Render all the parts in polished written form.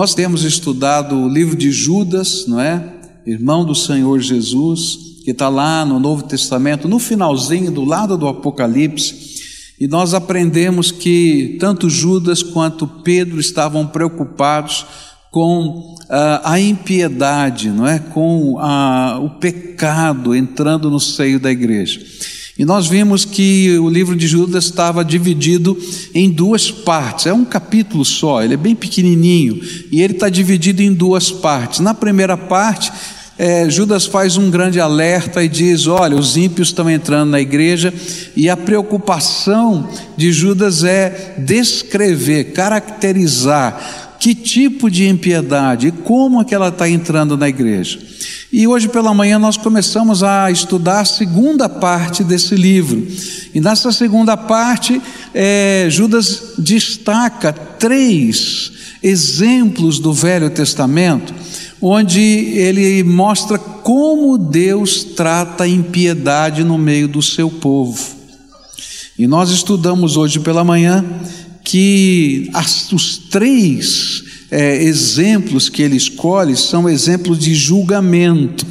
Nós temos estudado o livro de Judas, não é? Irmão do Senhor Jesus, que está lá no Novo Testamento, no finalzinho, do lado do Apocalipse, e nós aprendemos que tanto Judas quanto Pedro estavam preocupados com a impiedade, não é? Com o pecado entrando no seio da igreja. E nós vimos que o livro de Judas estava dividido em duas partes, é um capítulo só, ele é bem pequenininho, e ele está dividido em duas partes. Na primeira parte, Judas faz um grande alerta e diz, olha, os ímpios estão entrando na igreja, e a preocupação de Judas é descrever, caracterizar que tipo de impiedade e como é que ela está entrando na igreja. E hoje pela manhã nós começamos a estudar a segunda parte desse livro. E nessa segunda parte, Judas destaca três exemplos do Velho Testamento, onde ele mostra como Deus trata a impiedade no meio do seu povo. E nós estudamos hoje pela manhã que os três exemplos que ele escolhe são exemplos de julgamento.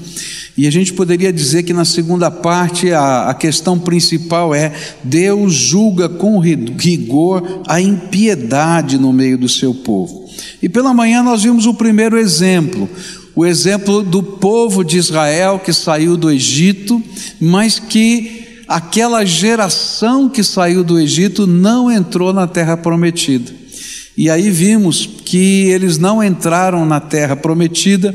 E a gente poderia dizer que na segunda parte a questão principal é: Deus julga com rigor a impiedade no meio do seu povo. E pela manhã nós vimos o primeiro exemplo, o exemplo do povo de Israel que saiu do Egito, mas que aquela geração que saiu do Egito não entrou na terra prometida. E aí vimos que eles não entraram na terra prometida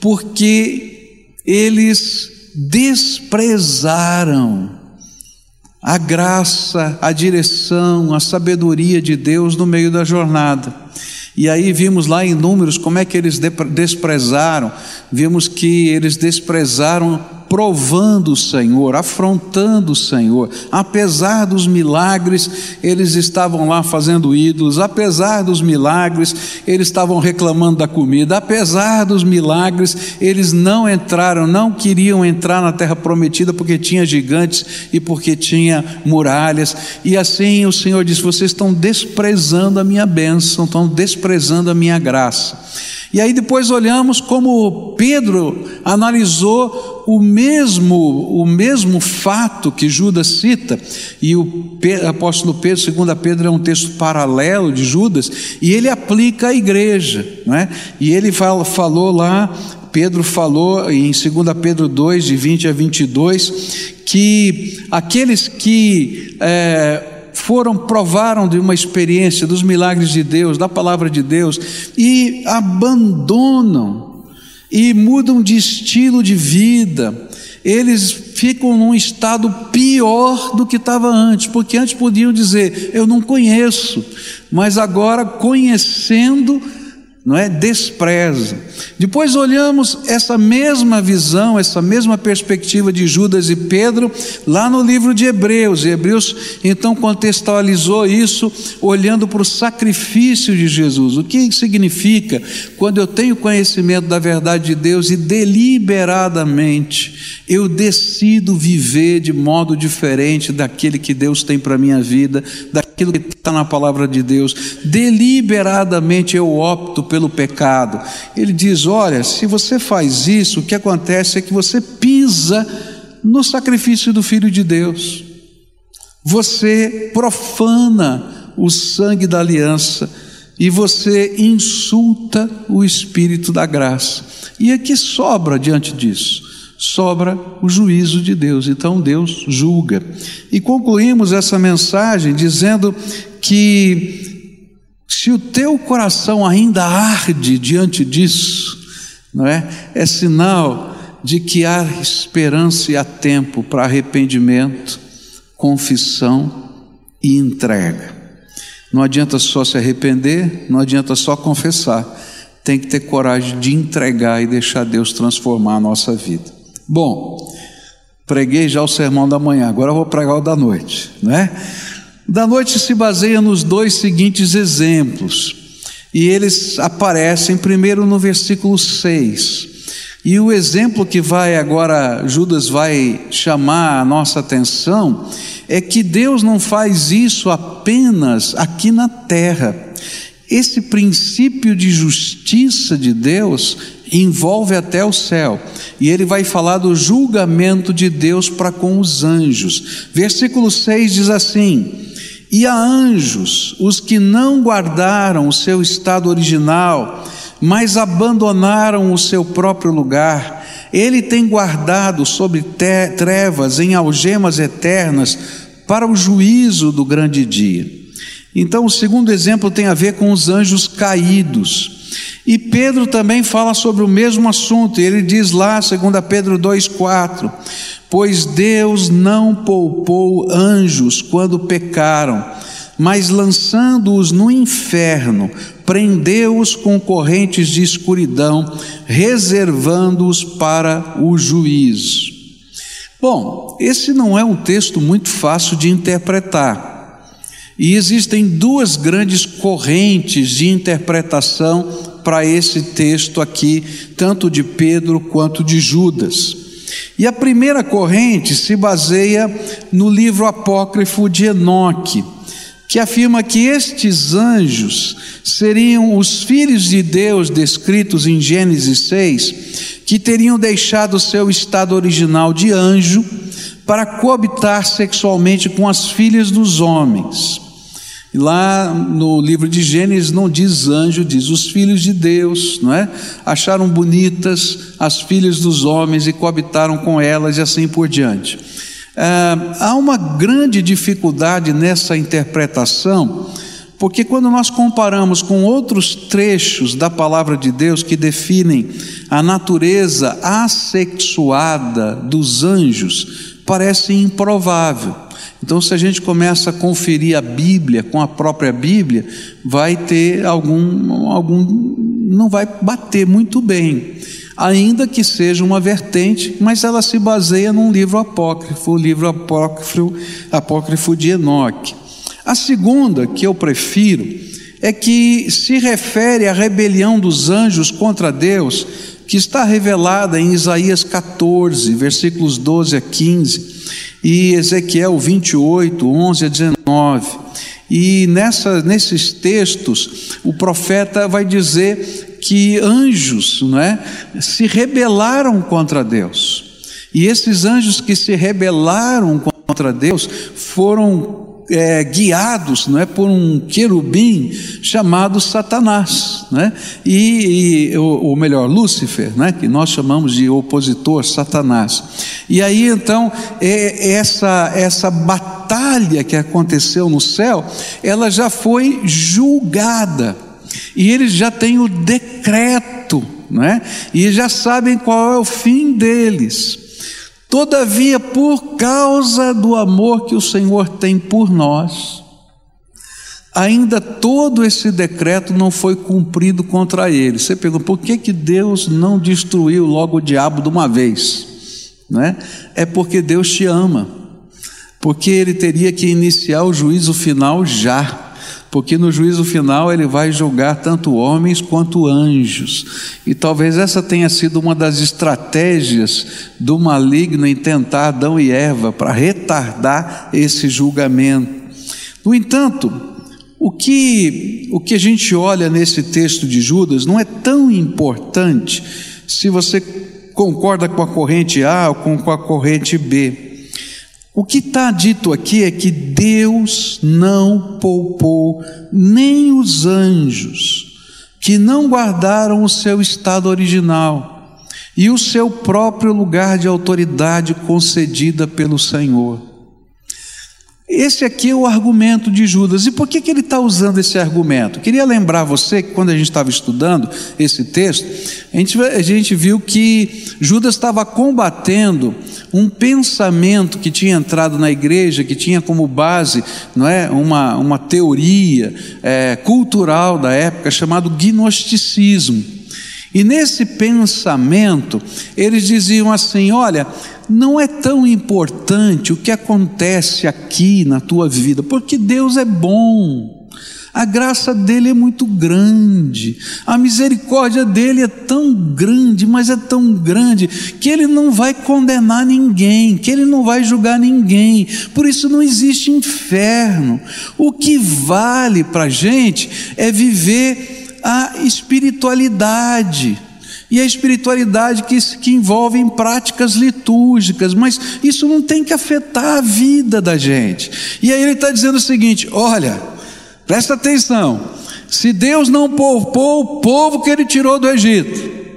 porque eles desprezaram a graça, a direção, a sabedoria de Deus no meio da jornada. E aí vimos lá em Números como é que eles desprezaram. Vimos que eles desprezaram provando o Senhor, afrontando o Senhor. Apesar dos milagres, eles estavam lá fazendo ídolos. Apesar dos milagres, eles estavam reclamando da comida. Apesar dos milagres, eles não entraram, não queriam entrar na terra prometida, porque tinha gigantes e porque tinha muralhas. E assim o Senhor disse: vocês estão desprezando a minha bênção, estão desprezando a minha graça. E aí depois olhamos como Pedro analisou o mesmo fato que Judas cita, e o apóstolo Pedro, 2 Pedro, é um texto paralelo de Judas, e ele aplica à igreja, não é? E ele falou lá, Pedro falou em 2 Pedro 2, de 20 a 22, que aqueles que provaram de uma experiência dos milagres de Deus, da palavra de Deus, e abandonam e mudam de estilo de vida, eles ficam num estado pior do que estava antes, porque antes podiam dizer, eu não conheço, mas agora conhecendo, não é, despreza. Depois olhamos essa mesma visão, essa mesma perspectiva de Judas e Pedro, lá no livro de Hebreus. Hebreus então contextualizou isso, olhando para o sacrifício de Jesus. O que significa quando eu tenho conhecimento da verdade de Deus e deliberadamente eu decido viver de modo diferente daquele que Deus tem para a minha vida, daquilo que está na palavra de Deus. Deliberadamente eu opto pelo pecado. Ele diz, olha, se você faz isso, o que acontece é que você pisa no sacrifício do Filho de Deus. Você profana o sangue da aliança e você insulta o Espírito da graça. E é que sobra diante disso? Sobra o juízo de Deus. Então Deus julga. E concluímos essa mensagem dizendo que se o teu coração ainda arde diante disso, não é? É sinal de que há esperança e há tempo para arrependimento, confissão e entrega. Não adianta só se arrepender, não adianta só confessar. Tem que ter coragem de entregar e deixar Deus transformar a nossa vida. Bom, preguei já o sermão da manhã, agora eu vou pregar o da noite, não é? Da noite se baseia nos dois seguintes exemplos, e eles aparecem primeiro no versículo 6, e o exemplo que Judas vai chamar a nossa atenção, é que Deus não faz isso apenas aqui na terra, Esse princípio de justiça de Deus envolve até o céu, e ele vai falar do julgamento de Deus para com os anjos. Versículo 6 diz assim: e a anjos, os que não guardaram o seu estado original, mas abandonaram o seu próprio lugar, ele tem guardado sobre trevas em algemas eternas para o juízo do grande dia. Então, o segundo exemplo tem a ver com os anjos caídos. E Pedro também fala sobre o mesmo assunto. Ele diz lá, 2 Pedro 2,4: pois Deus não poupou anjos quando pecaram, mas lançando-os no inferno, prendeu-os com correntes de escuridão, reservando-os para o juízo. Bom, esse não é um texto muito fácil de interpretar. E existem duas grandes correntes de interpretação para esse texto aqui, tanto de Pedro quanto de Judas. E a primeira corrente se baseia no livro apócrifo de Enoque, que afirma que estes anjos seriam os filhos de Deus descritos em Gênesis 6, que teriam deixado seu estado original de anjo para coabitar sexualmente com as filhas dos homens. Lá no livro de Gênesis não diz anjo, diz os filhos de Deus, não é? Acharam bonitas as filhas dos homens e coabitaram com elas e assim por diante. Há uma grande dificuldade nessa interpretação, porque quando nós comparamos com outros trechos da palavra de Deus que definem a natureza assexuada dos anjos, parece improvável. Então, se a gente começa a conferir a Bíblia com a própria Bíblia, vai ter não vai bater muito bem, ainda que seja uma vertente, mas ela se baseia num livro apócrifo, o livro apócrifo de Enoque. A segunda, que eu prefiro, é que se refere à rebelião dos anjos contra Deus, que está revelada em Isaías 14, versículos 12 a 15, e Ezequiel 28, 11 a 19. E nesses textos, o profeta vai dizer que anjos, não é, se rebelaram contra Deus. E esses anjos que se rebelaram contra Deus foram guiados, não é, por um querubim chamado Satanás, né? ou melhor, Lúcifer, né? Que nós chamamos de opositor, Satanás. E aí então essa batalha que aconteceu no céu, ela já foi julgada, e eles já têm o decreto, não é? E já sabem qual é o fim deles. Todavia, por causa do amor que o Senhor tem por nós, ainda todo esse decreto não foi cumprido contra ele. Você pergunta, por que Deus não destruiu logo o diabo de uma vez? Não é? É porque Deus te ama, porque ele teria que iniciar o juízo final já. Porque no juízo final ele vai julgar tanto homens quanto anjos. E talvez essa tenha sido uma das estratégias do maligno em tentar Adão e Eva, para retardar esse julgamento. No entanto, o que a gente olha nesse texto de Judas não é tão importante se você concorda com a corrente A ou com a corrente B. O que está dito aqui é que Deus não poupou nem os anjos, que não guardaram o seu estado original e o seu próprio lugar de autoridade concedida pelo Senhor. Esse aqui é o argumento de Judas. E por que ele está usando esse argumento? Queria lembrar você que quando a gente estava estudando esse texto, a gente viu que Judas estava combatendo um pensamento que tinha entrado na igreja, que tinha como base, não é, uma teoria cultural da época, chamado gnosticismo. E nesse pensamento, eles diziam assim: olha, não é tão importante o que acontece aqui na tua vida, porque Deus é bom. A graça dele é muito grande, a misericórdia dele é tão grande, mas é tão grande, que ele não vai condenar ninguém, que ele não vai julgar ninguém. Por isso não existe inferno. O que vale para a gente é viver a espiritualidade, e a espiritualidade que envolve em práticas litúrgicas, mas isso não tem que afetar a vida da gente. E aí ele está dizendo o seguinte: olha, presta atenção, se Deus não poupou o povo que ele tirou do Egito,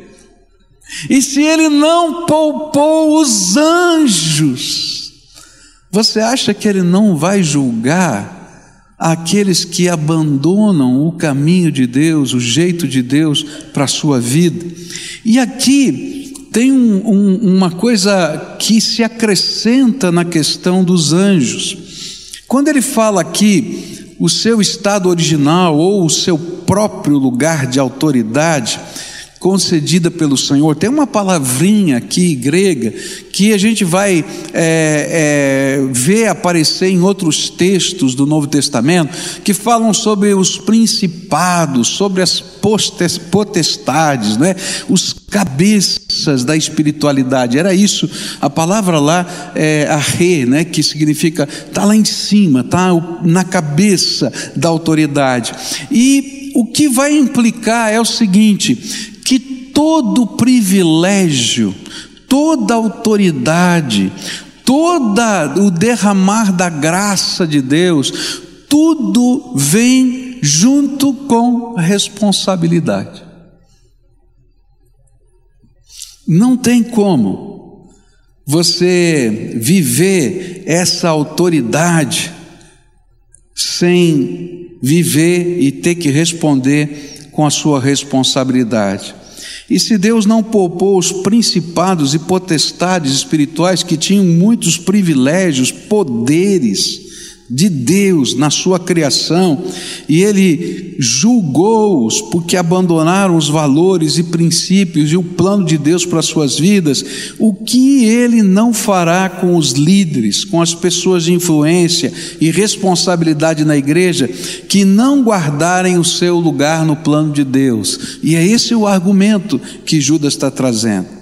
e se ele não poupou os anjos, você acha que ele não vai julgar aqueles que abandonam o caminho de Deus, o jeito de Deus para a sua vida? E aqui tem uma coisa que se acrescenta na questão dos anjos. Quando ele fala aqui o seu estado original ou o seu próprio lugar de autoridade concedida pelo Senhor, tem uma palavrinha aqui grega que a gente vai ver aparecer em outros textos do Novo Testamento, que falam sobre os principados, sobre as potestades, né? Os cabeças da espiritualidade. Era isso, a palavra lá é a re, né? Que significa, está lá em cima, está na cabeça da autoridade. E o que vai implicar é o seguinte: que todo privilégio, toda autoridade, todo o derramar da graça de Deus, tudo vem junto com responsabilidade. Não tem como você viver essa autoridade sem viver e ter que responder com a sua responsabilidade. E se Deus não poupou os principados e potestades espirituais, que tinham muitos privilégios, poderes de Deus na sua criação, e ele julgou-os porque abandonaram os valores e princípios e o plano de Deus para as suas vidas, o que ele não fará com os líderes, com as pessoas de influência e responsabilidade na igreja, que não guardarem o seu lugar no plano de Deus? E é esse o argumento que Judas está trazendo.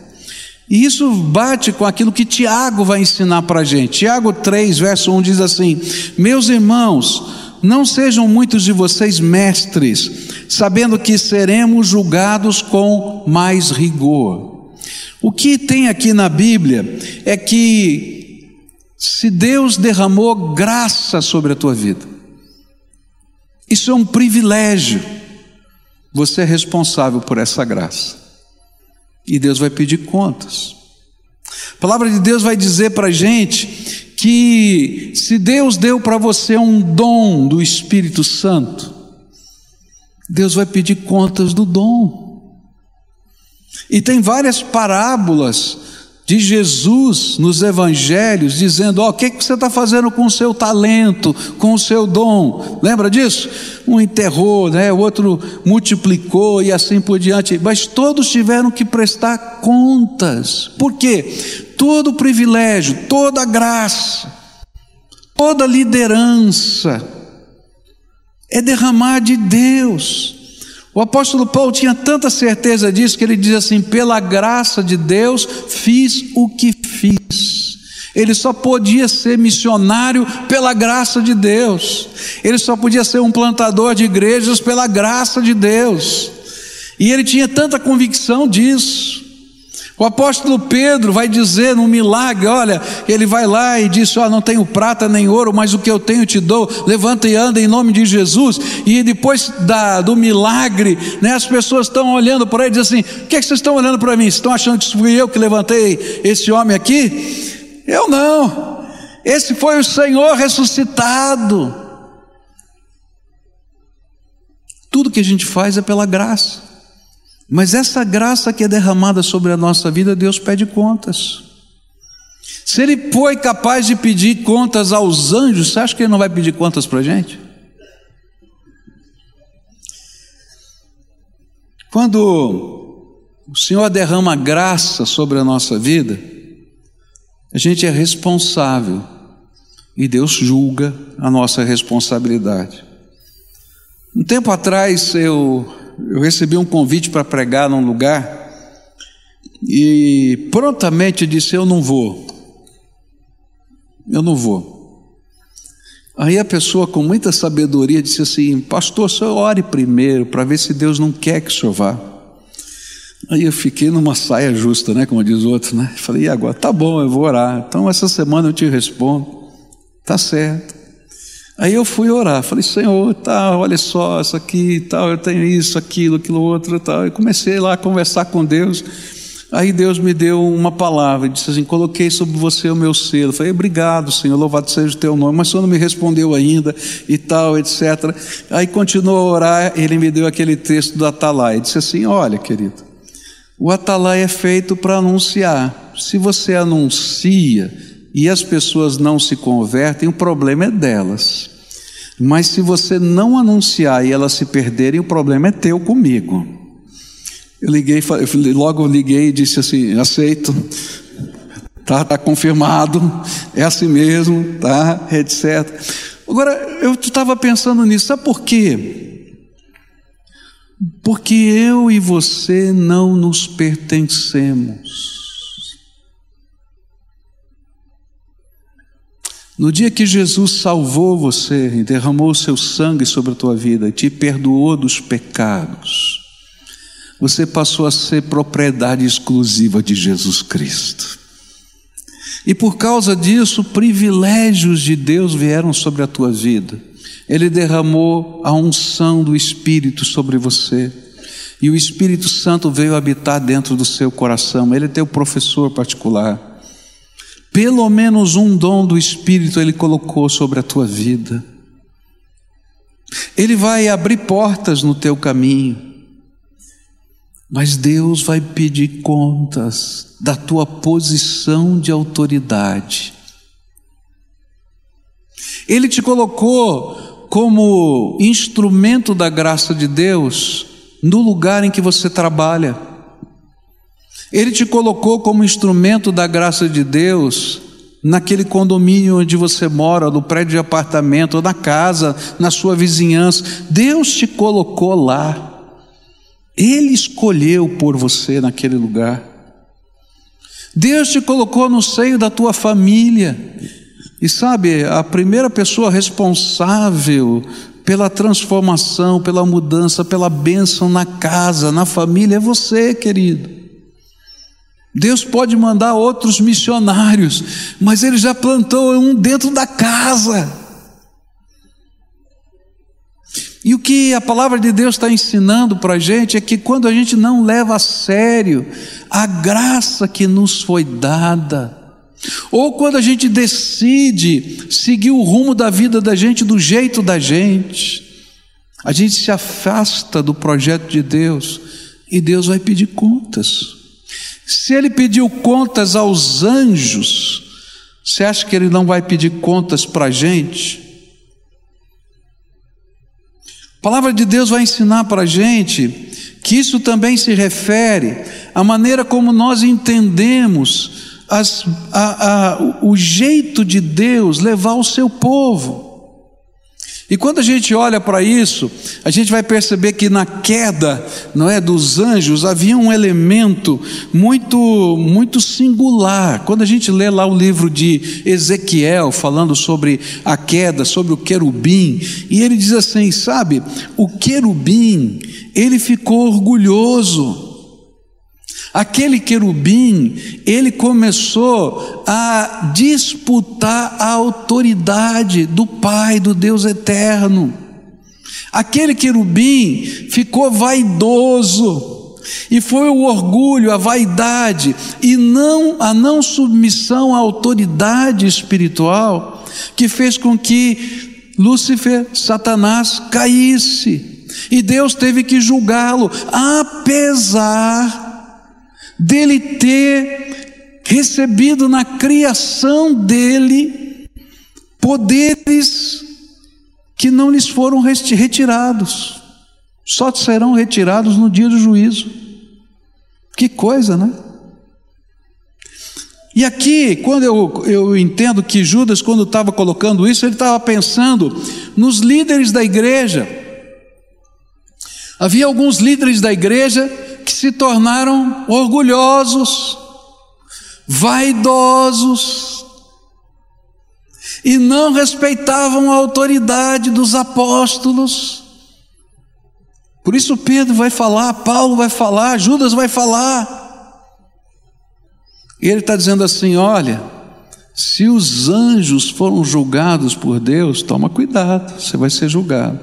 E isso bate com aquilo que Tiago vai ensinar para a gente. Tiago 3, verso 1 diz assim: meus irmãos, não sejam muitos de vocês mestres, sabendo que seremos julgados com mais rigor. O que tem aqui na Bíblia é que, se Deus derramou graça sobre a tua vida, isso é um privilégio, você é responsável por essa graça. E Deus vai pedir contas. A palavra de Deus vai dizer para a gente que, se Deus deu para você um dom do Espírito Santo, Deus vai pedir contas do dom. E tem várias parábolas de Jesus nos evangelhos dizendo: ó, o que você está fazendo com o seu talento, com o seu dom? Lembra disso? Um enterrou, né? O outro multiplicou e assim por diante. Mas todos tiveram que prestar contas. Por quê? Todo privilégio, toda graça, toda liderança é derramar de Deus. O apóstolo Paulo tinha tanta certeza disso que ele diz assim: pela graça de Deus fiz o que fiz. Ele só podia ser missionário pela graça de Deus. Ele só podia ser um plantador de igrejas pela graça de Deus. E ele tinha tanta convicção disso. O apóstolo Pedro vai dizer num milagre, olha, ele vai lá e diz: ó, não tenho prata nem ouro, mas o que eu tenho te dou, levanta e anda em nome de Jesus. E depois do milagre, né, as pessoas estão olhando para ele e dizem assim: o que é que vocês estão olhando para mim? Estão achando que fui eu que levantei esse homem aqui? Eu não, esse foi o Senhor ressuscitado. Tudo que a gente faz é pela graça. Mas essa graça que é derramada sobre a nossa vida, Deus pede contas. Se ele foi capaz de pedir contas aos anjos, você acha que ele não vai pedir contas para a gente? Quando o Senhor derrama graça sobre a nossa vida, a gente é responsável, e Deus julga a nossa responsabilidade. Um tempo atrás eu recebi um convite para pregar num lugar e prontamente disse: eu não vou. Aí a pessoa, com muita sabedoria, disse assim: pastor, só ore primeiro para ver se Deus não quer que o senhor vá. Aí eu fiquei numa saia justa, né, como diz o outro, né? Falei: e agora? Tá bom, eu vou orar. Então essa semana eu te respondo. Tá certo. Aí eu fui orar, falei: Senhor, tá, olha só, isso aqui, tal, eu tenho isso, aquilo, aquilo outro, tal. E comecei lá a conversar com Deus. Aí Deus me deu uma palavra e disse assim: coloquei sobre você o meu selo. Falei: obrigado, Senhor, louvado seja o teu nome, mas o Senhor não me respondeu ainda e tal, etc. Aí continuou a orar, ele me deu aquele texto do Atalaia e disse assim: olha, querido, o Atalaia é feito para anunciar. Se você anuncia e as pessoas não se convertem, o problema é delas. Mas se você não anunciar e elas se perderem, o problema é teu comigo. Eu logo liguei e disse assim: aceito, tá confirmado, é assim mesmo, tá, etc. Agora, eu estava pensando nisso, sabe por quê? Porque eu e você não nos pertencemos. No dia que Jesus salvou você e derramou o seu sangue sobre a tua vida e te perdoou dos pecados, você passou a ser propriedade exclusiva de Jesus Cristo. E por causa disso, privilégios de Deus vieram sobre a tua vida. Ele derramou a unção do Espírito sobre você. E o Espírito Santo veio habitar dentro do seu coração. Ele é teu professor particular. Pelo menos um dom do Espírito ele colocou sobre a tua vida. Ele vai abrir portas no teu caminho. Mas Deus vai pedir contas da tua posição de autoridade. Ele te colocou como instrumento da graça de Deus no lugar em que você trabalha. Ele te colocou como instrumento da graça de Deus naquele condomínio onde você mora, no prédio de apartamento, na casa, na sua vizinhança. Deus te colocou lá. Ele escolheu por você naquele lugar. Deus te colocou no seio da tua família. E sabe, a primeira pessoa responsável pela transformação, pela mudança, pela bênção na casa, na família, é você, querido. Deus pode mandar outros missionários, mas Ele já plantou um dentro da casa. E o que a palavra de Deus está ensinando para a gente é que quando a gente não leva a sério a graça que nos foi dada, ou quando a gente decide seguir o rumo da vida da gente, do jeito da gente, a gente se afasta do projeto de Deus e Deus vai pedir contas. Se Ele pediu contas aos anjos, você acha que Ele não vai pedir contas para a gente? A palavra de Deus vai ensinar para a gente que isso também se refere à maneira como nós entendemos o jeito de Deus levar o seu povo. E quando a gente olha para isso, a gente vai perceber que na queda, não é, dos anjos havia um elemento muito singular. Quando a gente lê lá o livro de Ezequiel falando sobre a queda, sobre o querubim, e ele diz assim, sabe, o querubim, ele ficou orgulhoso. Aquele querubim, ele começou a disputar a autoridade do Pai, do Deus eterno. Aquele querubim ficou vaidoso, e foi o orgulho, a vaidade e a não submissão à autoridade espiritual que fez com que Lúcifer, Satanás, caísse. E Deus teve que julgá-lo, apesar dele ter recebido na criação dele poderes que não lhes foram retirados, só serão retirados no dia do juízo. Que coisa, né? E aqui, quando eu entendo que Judas, quando estava colocando isso, ele estava pensando nos líderes da igreja, Havia alguns líderes da igreja que se tornaram orgulhosos, vaidosos, e não respeitavam a autoridade dos apóstolos. Por isso Pedro vai falar, Paulo vai falar, Judas vai falar. E ele está dizendo assim: olha, se os anjos foram julgados por Deus, toma cuidado, você vai ser julgado.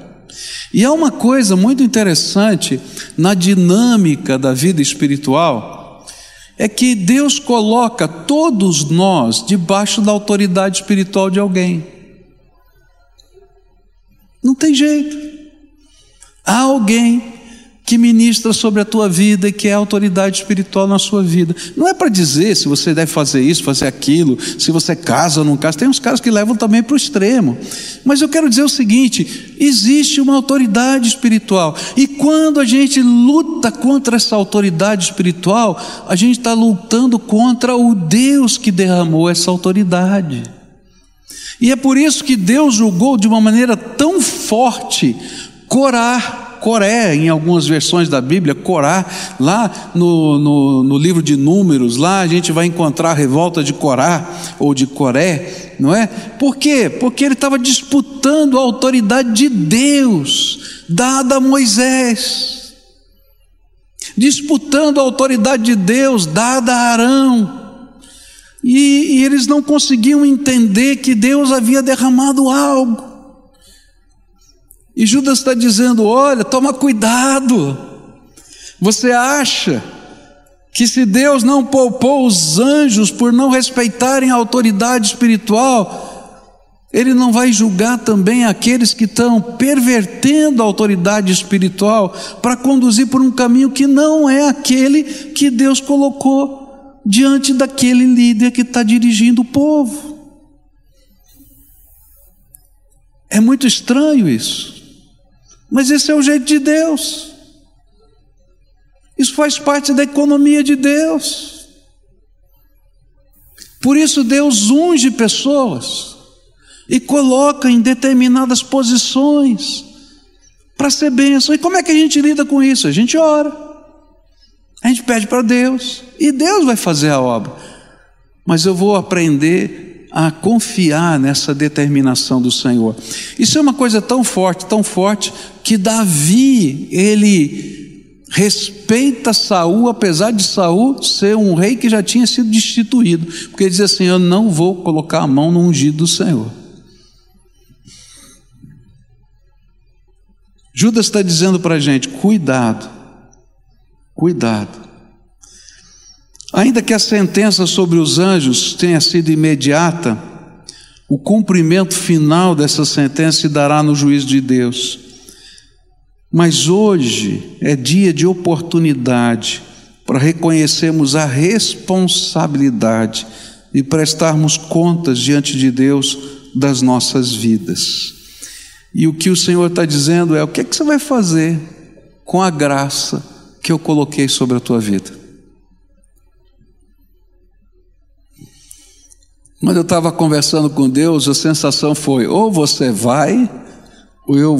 E há uma coisa muito interessante na dinâmica da vida espiritual, é que Deus coloca todos nós debaixo da autoridade espiritual de alguém. Não tem jeito. Há alguém que ministra sobre a tua vida e que é autoridade espiritual na sua vida. Não é para dizer se você deve fazer isso, fazer aquilo, se você casa ou não casa. Tem uns caras que levam também para o extremo. Mas eu quero dizer o seguinte: existe uma autoridade espiritual. E quando a gente luta contra essa autoridade espiritual, a gente está lutando contra o Deus que derramou essa autoridade. E é por isso que Deus julgou de uma maneira tão forte Corá, Coré, em algumas versões da Bíblia, Corá, lá no livro de Números, lá a gente vai encontrar a revolta de Corá, ou de Coré, não é? Por quê? Porque ele estava disputando a autoridade de Deus, dada a Moisés, disputando a autoridade de Deus, dada a Arão, e eles não conseguiam entender que Deus havia derramado algo. E Judas está dizendo: olha, toma cuidado, você acha que se Deus não poupou os anjos por não respeitarem a autoridade espiritual, Ele não vai julgar também aqueles que estão pervertendo a autoridade espiritual para conduzir por um caminho que não é aquele que Deus colocou diante daquele líder que está dirigindo o povo? É muito estranho isso. Mas esse é o jeito de Deus. Isso faz parte da economia de Deus. Por isso Deus unge pessoas e coloca em determinadas posições para ser bênção. E como é que a gente lida com isso? A gente ora, a gente pede para Deus, e Deus vai fazer a obra. Mas eu vou aprender a confiar nessa determinação do Senhor. Isso é uma coisa tão forte, que Davi, ele respeita Saul, apesar de Saul ser um rei que já tinha sido destituído, porque ele diz assim: eu não vou colocar a mão no ungido do Senhor. Judas está dizendo para a gente: cuidado, cuidado. Ainda que a sentença sobre os anjos tenha sido imediata, o cumprimento final dessa sentença se dará no juízo de Deus. Mas hoje é dia de oportunidade para reconhecermos a responsabilidade e prestarmos contas diante de Deus das nossas vidas. E o que o Senhor está dizendo é: o que é que você vai fazer com a graça que eu coloquei sobre a tua vida? Quando eu estava conversando com Deus, a sensação foi: ou você vai, ou eu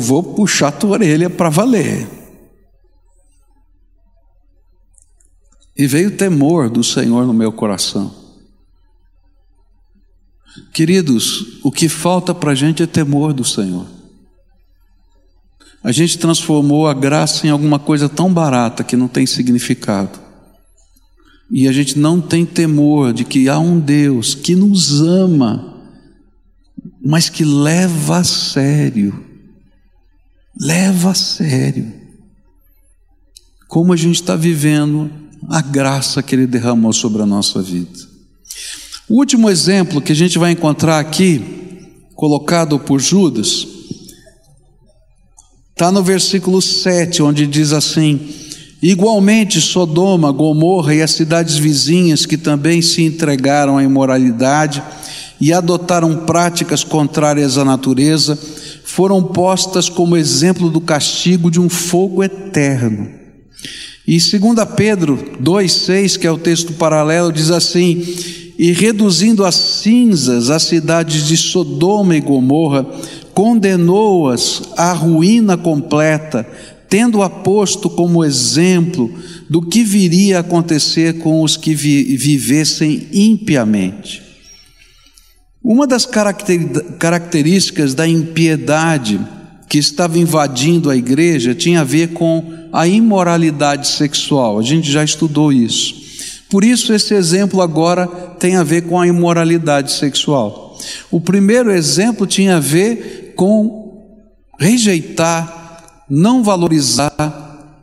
vou puxar tua orelha para valer. E veio o temor do Senhor no meu coração. Queridos, o que falta para a gente é temor do Senhor. A gente transformou a graça em alguma coisa tão barata que não tem significado. E a gente não tem temor de que há um Deus que nos ama, mas que leva a sério, como a gente está vivendo a graça que Ele derramou sobre a nossa vida. O último exemplo que a gente vai encontrar aqui, colocado por Judas, está no versículo 7, onde diz assim: igualmente Sodoma, Gomorra e as cidades vizinhas, que também se entregaram à imoralidade e adotaram práticas contrárias à natureza, foram postas como exemplo do castigo de um fogo eterno. E 2 Pedro 2,6, que é o texto paralelo, diz assim: e reduzindo às cinzas as cidades de Sodoma e Gomorra, condenou-as à ruína completa, tendo-a posto como exemplo do que viria a acontecer com os que vivessem impiamente. Uma das características da impiedade que estava invadindo a igreja tinha a ver com a imoralidade sexual. A gente já estudou isso. Por isso, esse exemplo agora tem a ver com a imoralidade sexual. O primeiro exemplo tinha a ver com rejeitar, não valorizar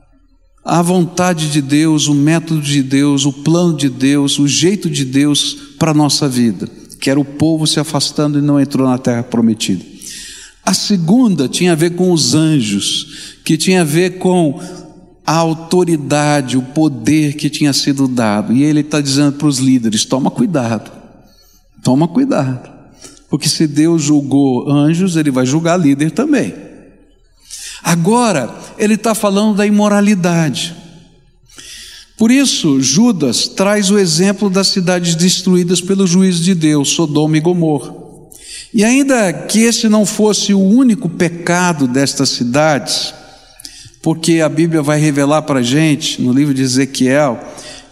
a vontade de Deus, o método de Deus, o plano de Deus, o jeito de Deus para a nossa vida, que era o povo se afastando e não entrou na terra prometida. A segunda tinha a ver com os anjos, que tinha a ver com a autoridade, o poder que tinha sido dado. E ele está dizendo para os líderes: toma cuidado, porque se Deus julgou anjos, ele vai julgar líder também. Agora, ele está falando da imoralidade. Por isso, Judas traz o exemplo das cidades destruídas pelo juízo de Deus, Sodoma e Gomorra. E ainda que esse não fosse o único pecado destas cidades, porque a Bíblia vai revelar para a gente, no livro de Ezequiel,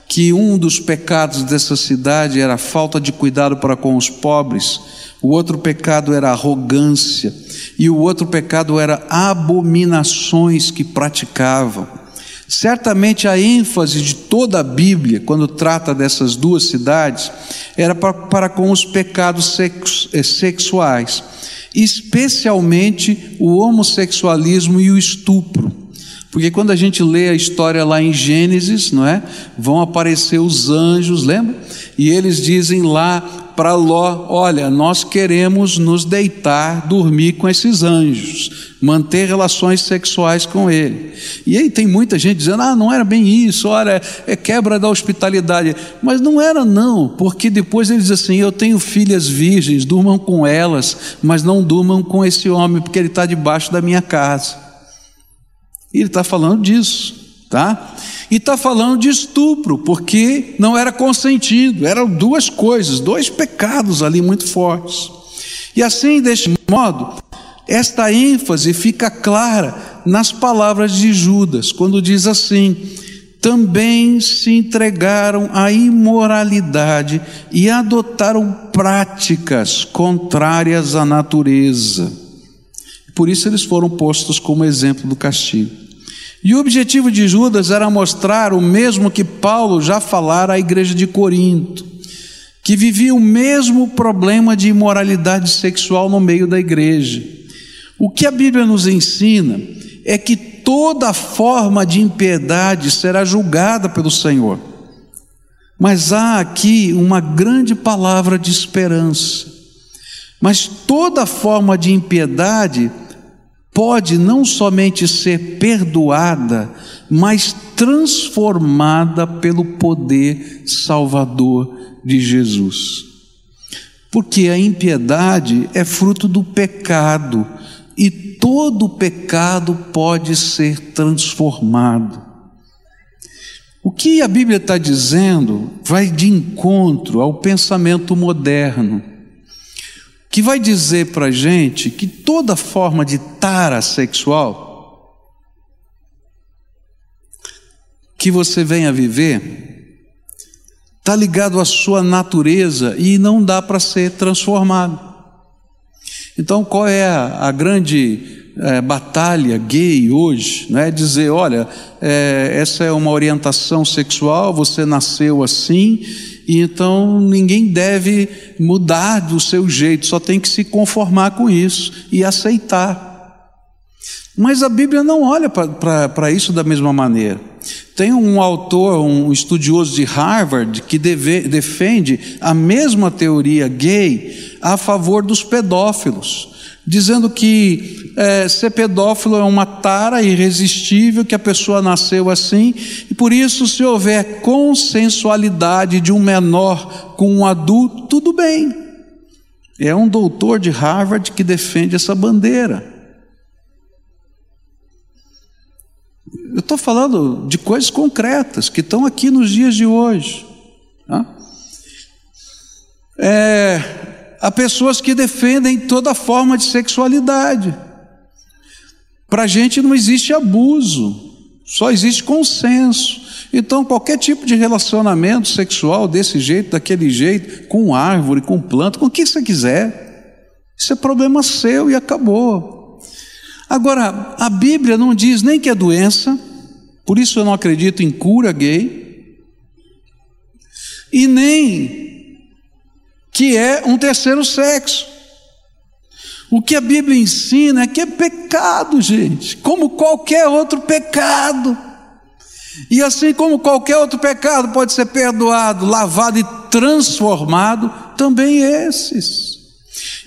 que um dos pecados dessa cidade era a falta de cuidado para com os pobres, o outro pecado era a arrogância, e o outro pecado era abominações que praticavam. Certamente a ênfase de toda a Bíblia, quando trata dessas duas cidades, era para com os pecados sexuais, especialmente o homossexualismo e o estupro. Porque quando a gente lê a história lá em Gênesis, não é? Vão aparecer os anjos, lembra? E eles dizem lá para Ló: olha, nós queremos nos deitar, dormir com esses anjos, manter relações sexuais com ele. E aí tem muita gente dizendo: ah, não era bem isso, olha, é quebra da hospitalidade. Mas não era não, porque depois ele diz assim: eu tenho filhas virgens, durmam com elas, mas não durmam com esse homem, porque ele está debaixo da minha casa. E ele está falando disso, tá? E está falando de estupro, porque não era consentido. Eram duas coisas, dois pecados ali muito fortes. E assim, deste modo, esta ênfase fica clara nas palavras de Judas, quando diz assim: também se entregaram à imoralidade e adotaram práticas contrárias à natureza. Por isso eles foram postos como exemplo do castigo. E o objetivo de Judas era mostrar o mesmo que Paulo já falara à igreja de Corinto, que vivia o mesmo problema de imoralidade sexual no meio da igreja. O que a Bíblia nos ensina é que toda forma de impiedade será julgada pelo Senhor. Mas há aqui uma grande palavra de esperança. Mas toda forma de impiedade pode não somente ser perdoada, mas transformada pelo poder salvador de Jesus. Porque a impiedade é fruto do pecado, e todo pecado pode ser transformado. O que a Bíblia está dizendo vai de encontro ao pensamento moderno, que vai dizer para a gente que toda forma de tara sexual que você venha viver está ligado à sua natureza e não dá para ser transformado. Então, qual é a grande batalha gay hoje? Não é dizer: olha, essa é uma orientação sexual, você nasceu assim, e então ninguém deve mudar do seu jeito, só tem que se conformar com isso e aceitar. Mas a Bíblia não olha para isso da mesma maneira. Tem um autor, um estudioso de Harvard, que defende a mesma teoria gay a favor dos pedófilos, dizendo que ser pedófilo é uma tara irresistível, que a pessoa nasceu assim, e por isso, se houver consensualidade de um menor com um adulto, tudo bem. É um doutor de Harvard que defende essa bandeira. Eu estou falando de coisas concretas que estão aqui nos dias de hoje, né? Há pessoas que defendem toda forma de sexualidade. Para a gente não existe abuso, só existe consenso. Então qualquer tipo de relacionamento sexual, desse jeito, daquele jeito, com árvore, com planta, com o que você quiser, isso é problema seu e acabou. Agora, a Bíblia não diz nem que é doença, por isso eu não acredito em cura gay, e nem que é um terceiro sexo. O que a Bíblia ensina é que é pecado, gente, como qualquer outro pecado. E assim como qualquer outro pecado pode ser perdoado, lavado e transformado, também esses.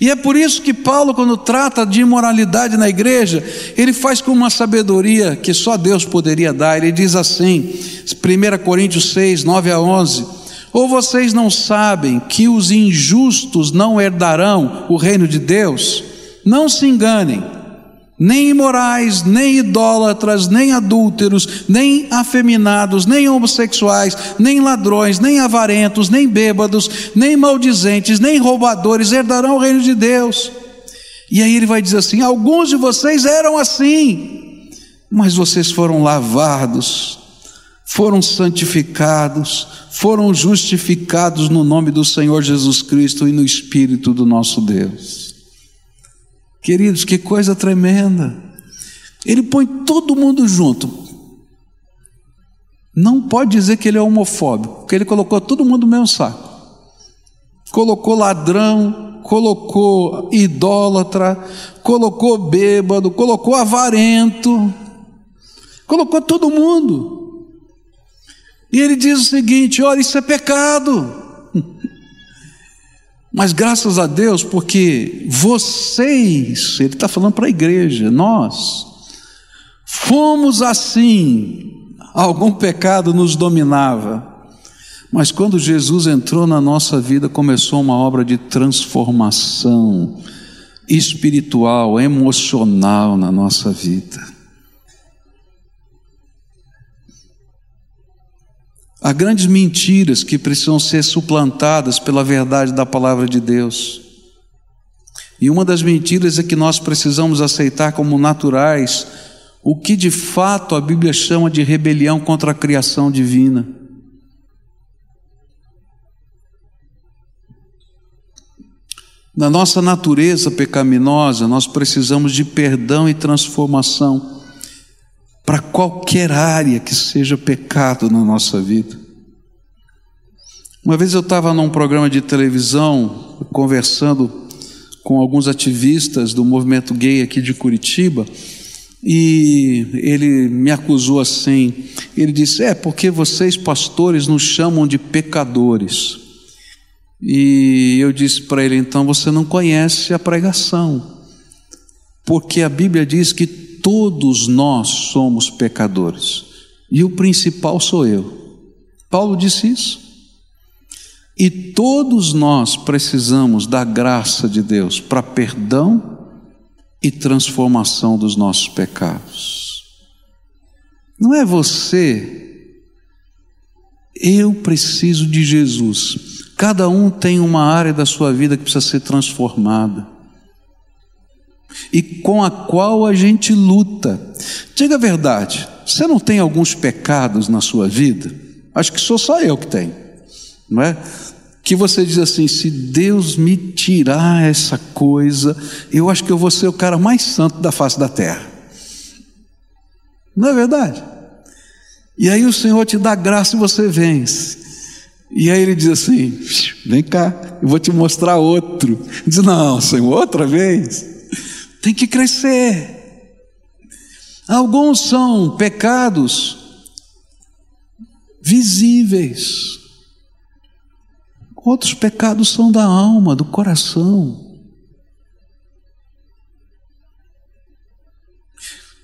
E é por isso que Paulo, quando trata de imoralidade na igreja, ele faz com uma sabedoria que só Deus poderia dar. Ele diz assim, 1 Coríntios 6, 9 a 11, ou vocês não sabem que os injustos não herdarão o reino de Deus? Não se enganem, nem imorais, nem idólatras, nem adúlteros, nem afeminados, nem homossexuais, nem ladrões, nem avarentos, nem bêbados, nem maldizentes, nem roubadores herdarão o reino de Deus. E aí ele vai dizer assim, alguns de vocês eram assim, mas vocês foram lavados, foram santificados, foram justificados no nome do Senhor Jesus Cristo e no Espírito do nosso Deus. Queridos, que coisa tremenda. Ele põe todo mundo junto. Não pode dizer que ele é homofóbico, porque ele colocou todo mundo no mesmo saco. Colocou ladrão, colocou idólatra, colocou bêbado, colocou avarento, colocou todo mundo. E ele diz o seguinte, olha, isso é pecado. Mas graças a Deus, porque vocês, ele está falando para a igreja, nós, fomos assim, algum pecado nos dominava, mas quando Jesus entrou na nossa vida, começou uma obra de transformação espiritual, emocional na nossa vida. Há grandes mentiras que precisam ser suplantadas pela verdade da palavra de Deus. E uma das mentiras é que nós precisamos aceitar como naturais o que de fato a Bíblia chama de rebelião contra a criação divina. Na nossa natureza pecaminosa, nós precisamos de perdão e transformação para qualquer área que seja pecado na nossa vida. Uma vez eu estava num programa de televisão, conversando com alguns ativistas do movimento gay aqui de Curitiba, e ele me acusou assim, ele disse, porque vocês pastores nos chamam de pecadores. E eu disse para ele, então você não conhece a pregação, porque a Bíblia diz que todos nós somos pecadores, e o principal sou eu. Paulo disse isso. E todos nós precisamos da graça de Deus para perdão e transformação dos nossos pecados. Não é você, eu preciso de Jesus. Cada um tem uma área da sua vida que precisa ser transformada e com a qual a gente luta. Diga a verdade, você não tem alguns pecados na sua vida? Acho que sou só eu que tenho, não é? Que você diz assim, se Deus me tirar essa coisa, eu acho que eu vou ser o cara mais santo da face da terra. Não é verdade? E aí o Senhor te dá graça e você vence. E aí ele diz assim, vem cá, eu vou te mostrar outro. Diz, não, Senhor, outra vez? Tem que crescer. Alguns são pecados visíveis, outros pecados são da alma, do coração.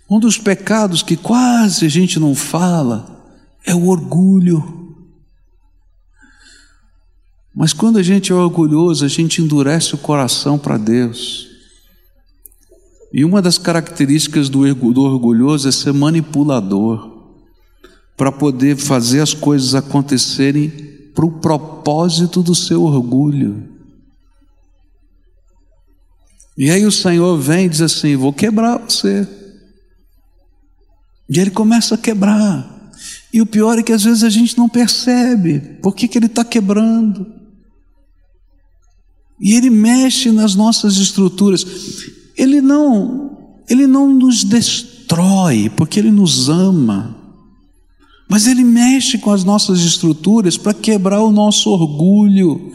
Um dos pecados que quase a gente não fala é o orgulho. Mas quando a gente é orgulhoso, a gente endurece o coração para Deus. E uma das características do orgulhoso é ser manipulador, para poder fazer as coisas acontecerem para o propósito do seu orgulho. E aí o Senhor vem e diz assim, vou quebrar você, E ele começa a quebrar. E o pior é que às vezes a gente não percebe por que ele está quebrando. E ele mexe nas nossas estruturas. Ele não nos destrói, porque ele nos ama. Mas ele mexe com as nossas estruturas para quebrar o nosso orgulho,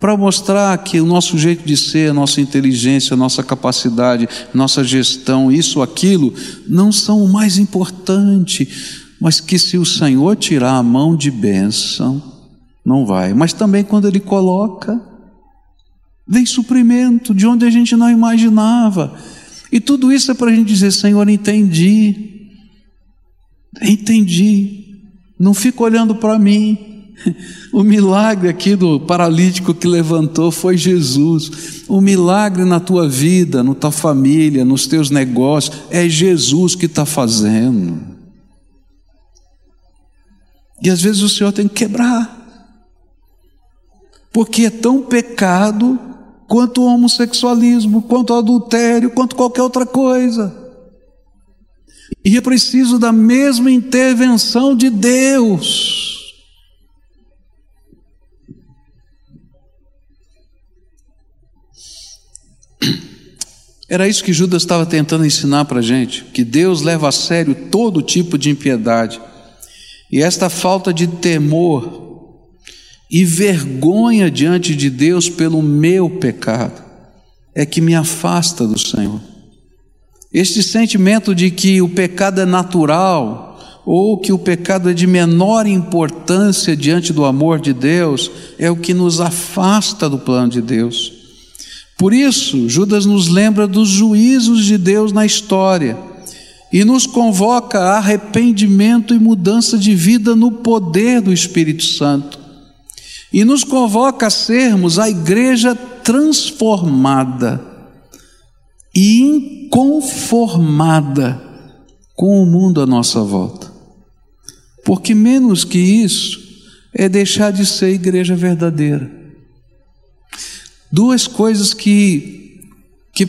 para mostrar que o nosso jeito de ser, a nossa inteligência, a nossa capacidade, nossa gestão, isso, aquilo, não são o mais importante, mas que se o Senhor tirar a mão de bênção, não vai. Mas também quando ele coloca, vem suprimento de onde a gente não imaginava. E tudo isso é para a gente dizer: Senhor, entendi, não fica olhando para mim. O milagre aqui do paralítico que levantou foi Jesus. O milagre na tua vida, na tua família, nos teus negócios, é Jesus que está fazendo. E às vezes o Senhor tem que quebrar, porque é tão pecado quanto o homossexualismo, quanto o adultério, quanto qualquer outra coisa. E é preciso da mesma intervenção de Deus. Era isso que Judas estava tentando ensinar para a gente, que Deus leva a sério todo tipo de impiedade. E esta falta de temor e vergonha diante de Deus pelo meu pecado é que me afasta do Senhor. Este sentimento de que o pecado é natural, ou que o pecado é de menor importância diante do amor de Deus, é o que nos afasta do plano de Deus. Por isso, Judas nos lembra dos juízos de Deus na história e nos convoca a arrependimento e mudança de vida no poder do Espírito Santo. E nos convoca a sermos a igreja transformada e inconformada com o mundo à nossa volta. Porque menos que isso é deixar de ser igreja verdadeira. Duas coisas que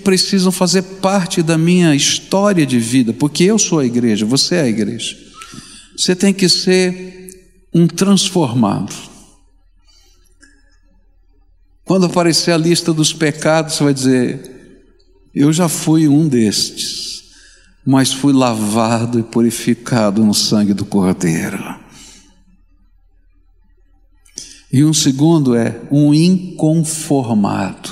precisam fazer parte da minha história de vida, porque eu sou a igreja, você é a igreja. Você tem que ser um transformado. Quando aparecer a lista dos pecados, você vai dizer: eu já fui um destes, mas fui lavado e purificado no sangue do Cordeiro. E um segundo é um inconformado.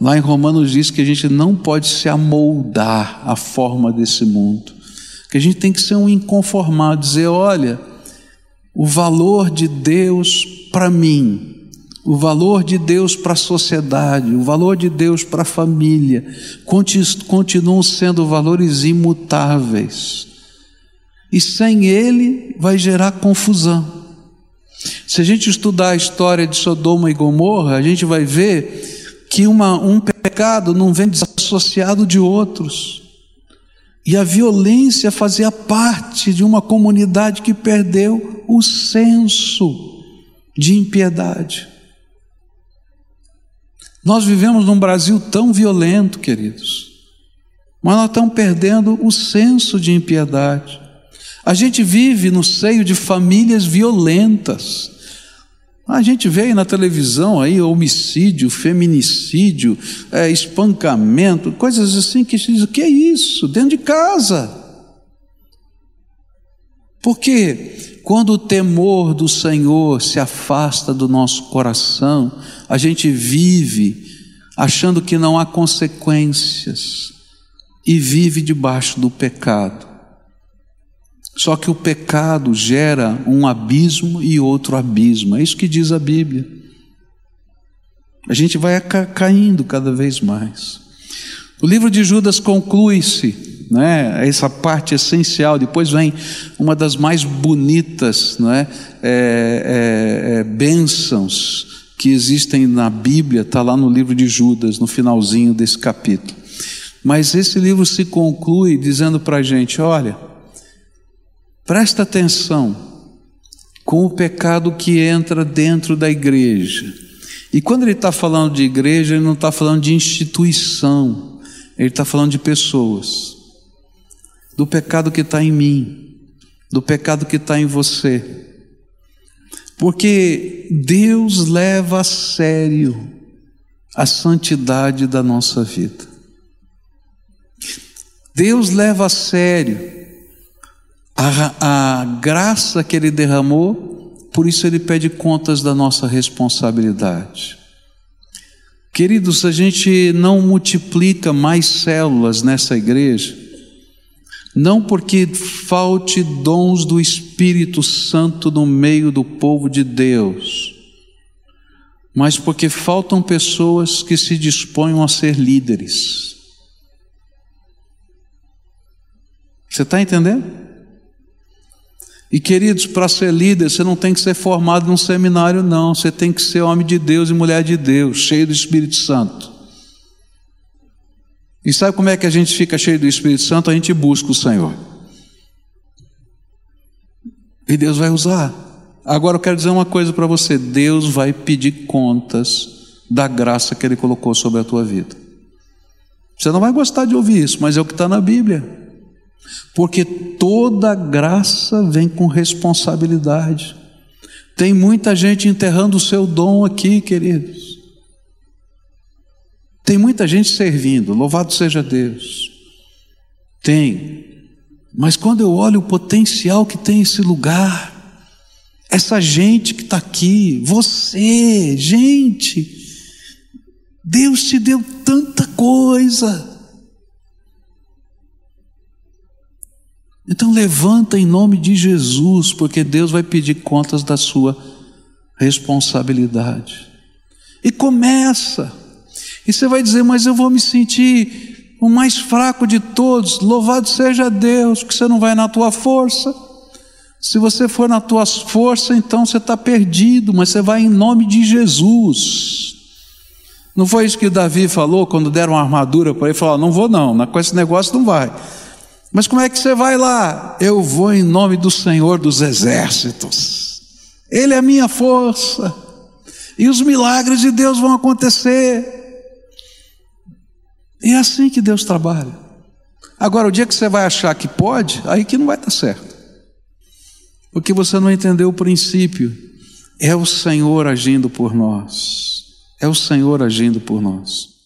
Lá em Romanos diz que a gente não pode se amoldar à forma desse mundo, que a gente tem que ser um inconformado, dizer: olha, o valor de Deus para mim, o valor de Deus para a sociedade, o valor de Deus para a família, continuam sendo valores imutáveis. E sem ele vai gerar confusão. Se a gente estudar a história de Sodoma e Gomorra, a gente vai ver que um pecado não vem desassociado de outros. E a violência fazia parte de uma comunidade que perdeu o senso de impiedade. Nós vivemos num Brasil tão violento, queridos, mas nós estamos perdendo o senso de impiedade. A gente vive no seio de famílias violentas. A gente vê aí na televisão aí, homicídio, feminicídio, espancamento, coisas assim que se diz: o que é isso? Dentro de casa. Porque quando o temor do Senhor se afasta do nosso coração, a gente vive achando que não há consequências e vive debaixo do pecado. Só que o pecado gera um abismo e outro abismo. É isso que diz a Bíblia. A gente vai caindo cada vez mais. O livro de Judas conclui-se, né, essa parte essencial. Depois vem uma das mais bonitas, né, bênçãos que existem na Bíblia. Está lá no livro de Judas, no finalzinho desse capítulo. Mas esse livro se conclui dizendo para a gente: olha, presta atenção com o pecado que entra dentro da igreja. E quando ele está falando de igreja, ele não está falando de instituição, ele está falando de pessoas. do pecado que está em mim, do pecado que está em você. Porque Deus leva a sério a santidade da nossa vida. Deus leva a sério a graça que Ele derramou, por isso Ele pede contas da nossa responsabilidade. Queridos, a gente não multiplica mais células nessa igreja, não porque falte dons do Espírito Santo no meio do povo de Deus, mas porque faltam pessoas que se disponham a ser líderes. Você está entendendo? E queridos, para ser líder, você não tem que ser formado num seminário não, você tem que ser homem de Deus e mulher de Deus, cheio do Espírito Santo. E sabe como é que a gente fica cheio do Espírito Santo? A gente busca o Senhor. E Deus vai usar. Agora eu quero dizer uma coisa para você, Deus vai pedir contas da graça que Ele colocou sobre a tua vida. Você não vai gostar de ouvir isso, mas é o que está na Bíblia. Porque toda graça vem com responsabilidade. Tem muita gente enterrando o seu dom aqui, queridos. Tem muita gente servindo, louvado seja Deus. Tem. Mas quando eu olho o potencial que tem esse lugar, essa gente que está aqui, você, gente, Deus te deu tanta coisa. Então levanta em nome de Jesus, porque Deus vai pedir contas da sua responsabilidade. E começa. E você vai dizer, mas eu vou me sentir o mais fraco de todos. Louvado seja Deus, que você não vai na tua força. Se você for na tua força, então você está perdido, mas você vai em nome de Jesus. Não foi isso que Davi falou quando deram uma armadura para ele? Ele falou, não vou não, com esse negócio não vai. Mas como é que você vai lá? Eu vou em nome do Senhor dos Exércitos. Ele é a minha força. E os milagres de Deus vão acontecer. E é assim que Deus trabalha. Agora, o dia que você vai achar que pode, aí que não vai estar certo. Porque você não entendeu o princípio. É o Senhor agindo por nós. É o Senhor agindo por nós.